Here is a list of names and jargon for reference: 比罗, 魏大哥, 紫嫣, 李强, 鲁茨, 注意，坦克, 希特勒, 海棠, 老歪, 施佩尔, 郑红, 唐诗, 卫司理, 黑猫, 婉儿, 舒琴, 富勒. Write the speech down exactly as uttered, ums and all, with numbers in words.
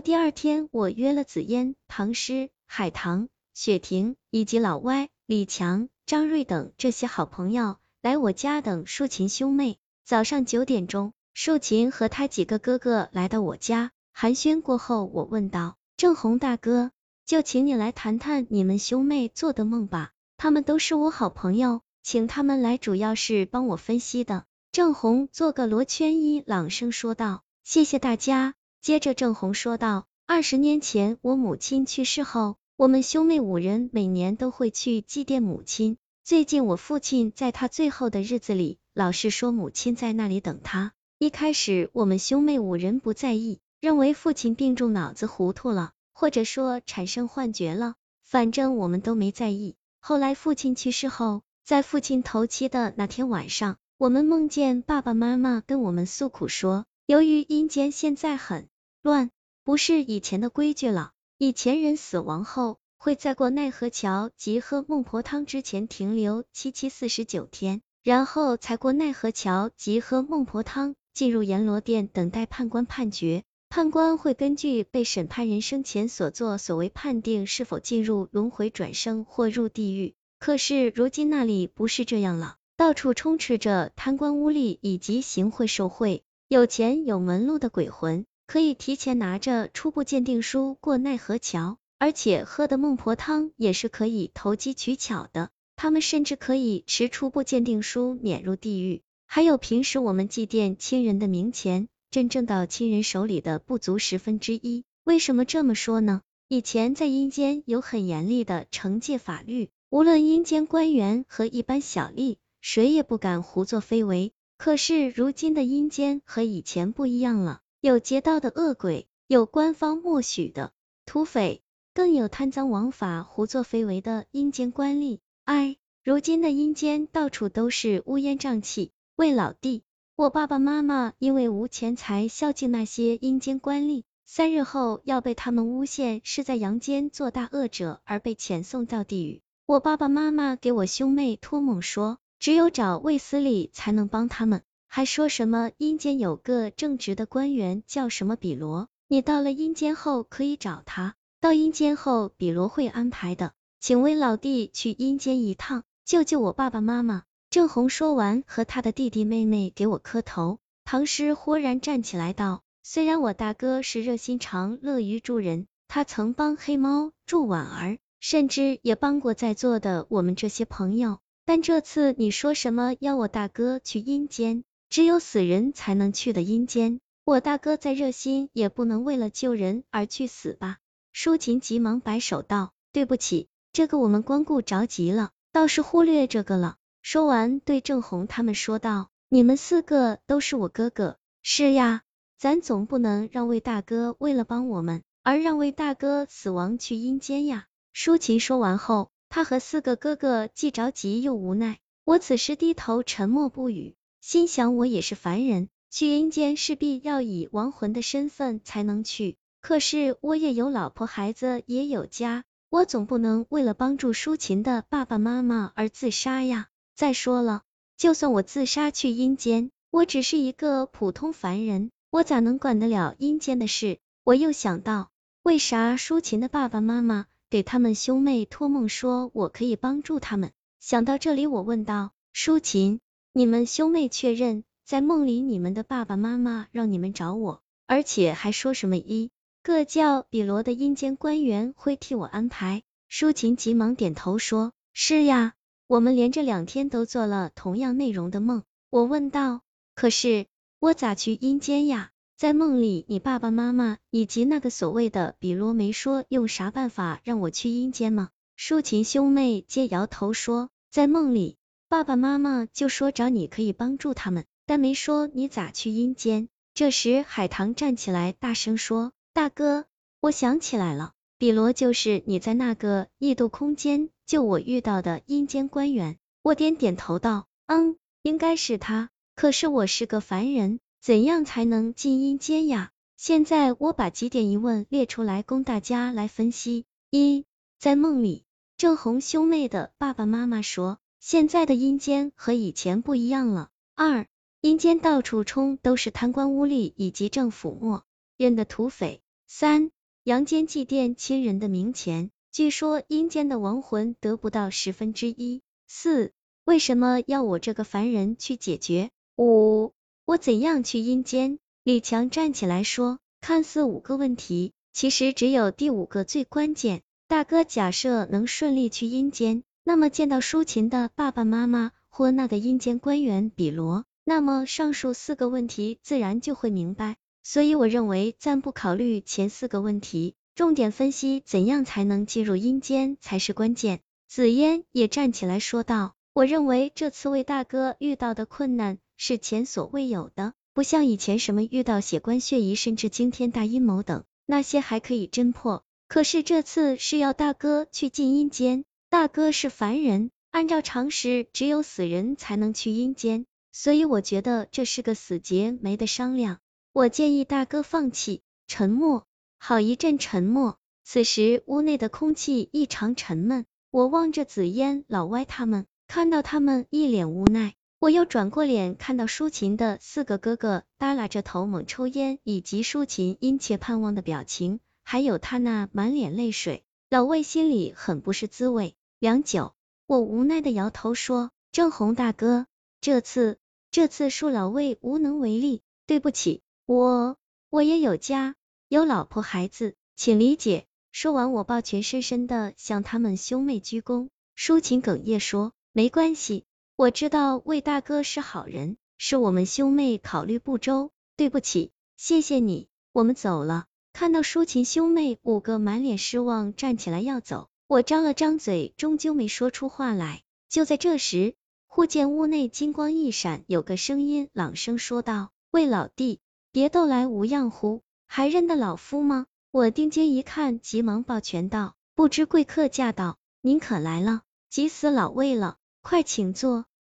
第二天我约了紫嫣、唐诗、海棠、雪婷以及老歪、李强、张瑞等这些好朋友来我家等树琴兄妹。早上九点钟，树琴和他几个哥哥来到我家，寒暄过后我问道，正红大哥，就请你来谈谈你们兄妹做的梦吧，他们都是我好朋友，请他们来主要是帮我分析的。郑红做个罗圈揖，朗声说道，谢谢大家。接着郑红说道，二十年前我母亲去世后，我们兄妹五人每年都会去祭奠母亲，最近我父亲在他最后的日子里，老是说母亲在那里等他。一开始我们兄妹五人不在意，认为父亲病重脑子糊涂了，或者说产生幻觉了，反正我们都没在意。后来父亲去世后，在父亲头七的那天晚上，我们梦见爸爸妈妈跟我们诉苦说，由于阴间现在很乱，不是以前的规矩了，以前人死亡后会在过奈何桥及喝孟婆汤之前停留七七四十九天，然后才过奈何桥及喝孟婆汤，进入阎罗殿等待判官判决。判官会根据被审判人生前所作所为判定是否进入轮回转生或入地狱。可是如今那里不是这样了，到处充斥着贪官污吏以及行贿受贿，有钱有门路的鬼魂，可以提前拿着初步鉴定书过奈何桥，而且喝的孟婆汤也是可以投机取巧的，他们甚至可以持初步鉴定书免入地狱。还有平时我们祭奠亲人的冥钱，真正到亲人手里的不足十分之一。为什么这么说呢？以前在阴间有很严厉的惩戒法律，无论阴间官员和一般小吏，谁也不敢胡作非为。可是如今的阴间和以前不一样了，有劫道的恶鬼，有官方默许的土匪，更有贪赃枉法胡作非为的阴间官吏。哎，如今的阴间到处都是乌烟瘴气。为老弟，我爸爸妈妈因为无钱财孝敬那些阴间官吏，三日后要被他们诬陷是在阳间做大恶者而被遣送到地狱。我爸爸妈妈给我兄妹托梦说，只有找卫司理才能帮他们，还说什么阴间有个正直的官员叫什么比罗，你到了阴间后可以找他，到阴间后比罗会安排的，请为老弟去阴间一趟，救救我爸爸妈妈。郑红说完和他的弟弟妹妹给我磕头。唐诗豁然站起来道，虽然我大哥是热心肠乐于助人，他曾帮黑猫助婉儿，甚至也帮过在座的我们这些朋友，但这次你说什么要我大哥去阴间，只有死人才能去的阴间，我大哥再热心也不能为了救人而去死吧。舒琴急忙摆手道，对不起，这个我们光顾着急了，倒是忽略这个了。说完对郑红他们说道，你们四个都是我哥哥。是呀，咱总不能让魏大哥为了帮我们而让魏大哥死亡去阴间呀。舒琴说完后，他和四个哥哥既着急又无奈。我此时低头沉默不语，心想我也是凡人，去阴间势必要以亡魂的身份才能去，可是我也有老婆孩子，也有家，我总不能为了帮助舒琴的爸爸妈妈而自杀呀。再说了，就算我自杀去阴间，我只是一个普通凡人，我咋能管得了阴间的事。我又想到，为啥舒琴的爸爸妈妈给他们兄妹托梦说我可以帮助他们。想到这里我问道，舒琴，你们兄妹确认在梦里你们的爸爸妈妈让你们找我，而且还说什么一个叫比罗的阴间官员会替我安排。舒琴急忙点头说，是呀，我们连着两天都做了同样内容的梦。我问道，可是我咋去阴间呀？在梦里你爸爸妈妈以及那个所谓的比罗没说用啥办法让我去阴间吗？舒琴兄妹皆摇头说，在梦里爸爸妈妈就说找你可以帮助他们，但没说你咋去阴间。这时海棠站起来大声说，大哥，我想起来了，比罗就是你在那个异度空间救我遇到的阴间官员。我点点头道，嗯，应该是他，可是我是个凡人，怎样才能进阴间呀？现在我把几点疑问列出来供大家来分析。一，在梦里，郑红兄妹的爸爸妈妈说，现在的阴间和以前不一样了。二，阴间到处冲都是贪官污吏以及政府末任的土匪，三、阳间祭奠亲人的冥钱，据说阴间的亡魂得不到十分之一。四、为什么要我这个凡人去解决？五、我怎样去阴间？李强站起来说，看似五个问题，其实只有第五个最关键。大哥假设能顺利去阴间，那么见到舒琴的爸爸妈妈或那个阴间官员比罗，那么上述四个问题自然就会明白。所以我认为暂不考虑前四个问题，重点分析怎样才能进入阴间才是关键。紫嫣也站起来说道，我认为这次为大哥遇到的困难是前所未有的，不像以前什么遇到血棺血疑甚至惊天大阴谋等，那些还可以侦破，可是这次是要大哥去进阴间，大哥是凡人，按照常识只有死人才能去阴间，所以我觉得这是个死结，没得商量。我建议大哥放弃。沉默，好一阵沉默。此时屋内的空气异常沉闷，我望着紫嫣、老歪他们，看到他们一脸无奈，我又转过脸看到舒琴的四个哥哥耷拉着头猛抽烟，以及舒琴殷切盼望的表情，还有他那满脸泪水。老魏心里很不是滋味。良久，我无奈的摇头说，正红大哥，这次这次恕老魏无能为力，对不起。我我也有家，有老婆孩子，请理解。说完我抱拳深深的向他们兄妹鞠躬。舒琴哽咽说，没关系，我知道魏大哥是好人，是我们兄妹考虑不周，对不起，谢谢你，我们走了。看到舒琴兄妹五个满脸失望站起来要走，我张了张嘴，终究没说出话来。就在这时，忽见屋内金光一闪，有个声音朗声说道，魏老弟，别逗来无恙乎，还认得老夫吗？我定睛一看，急忙抱拳道，不知贵客驾到，您可来了，急死老魏了，快请坐。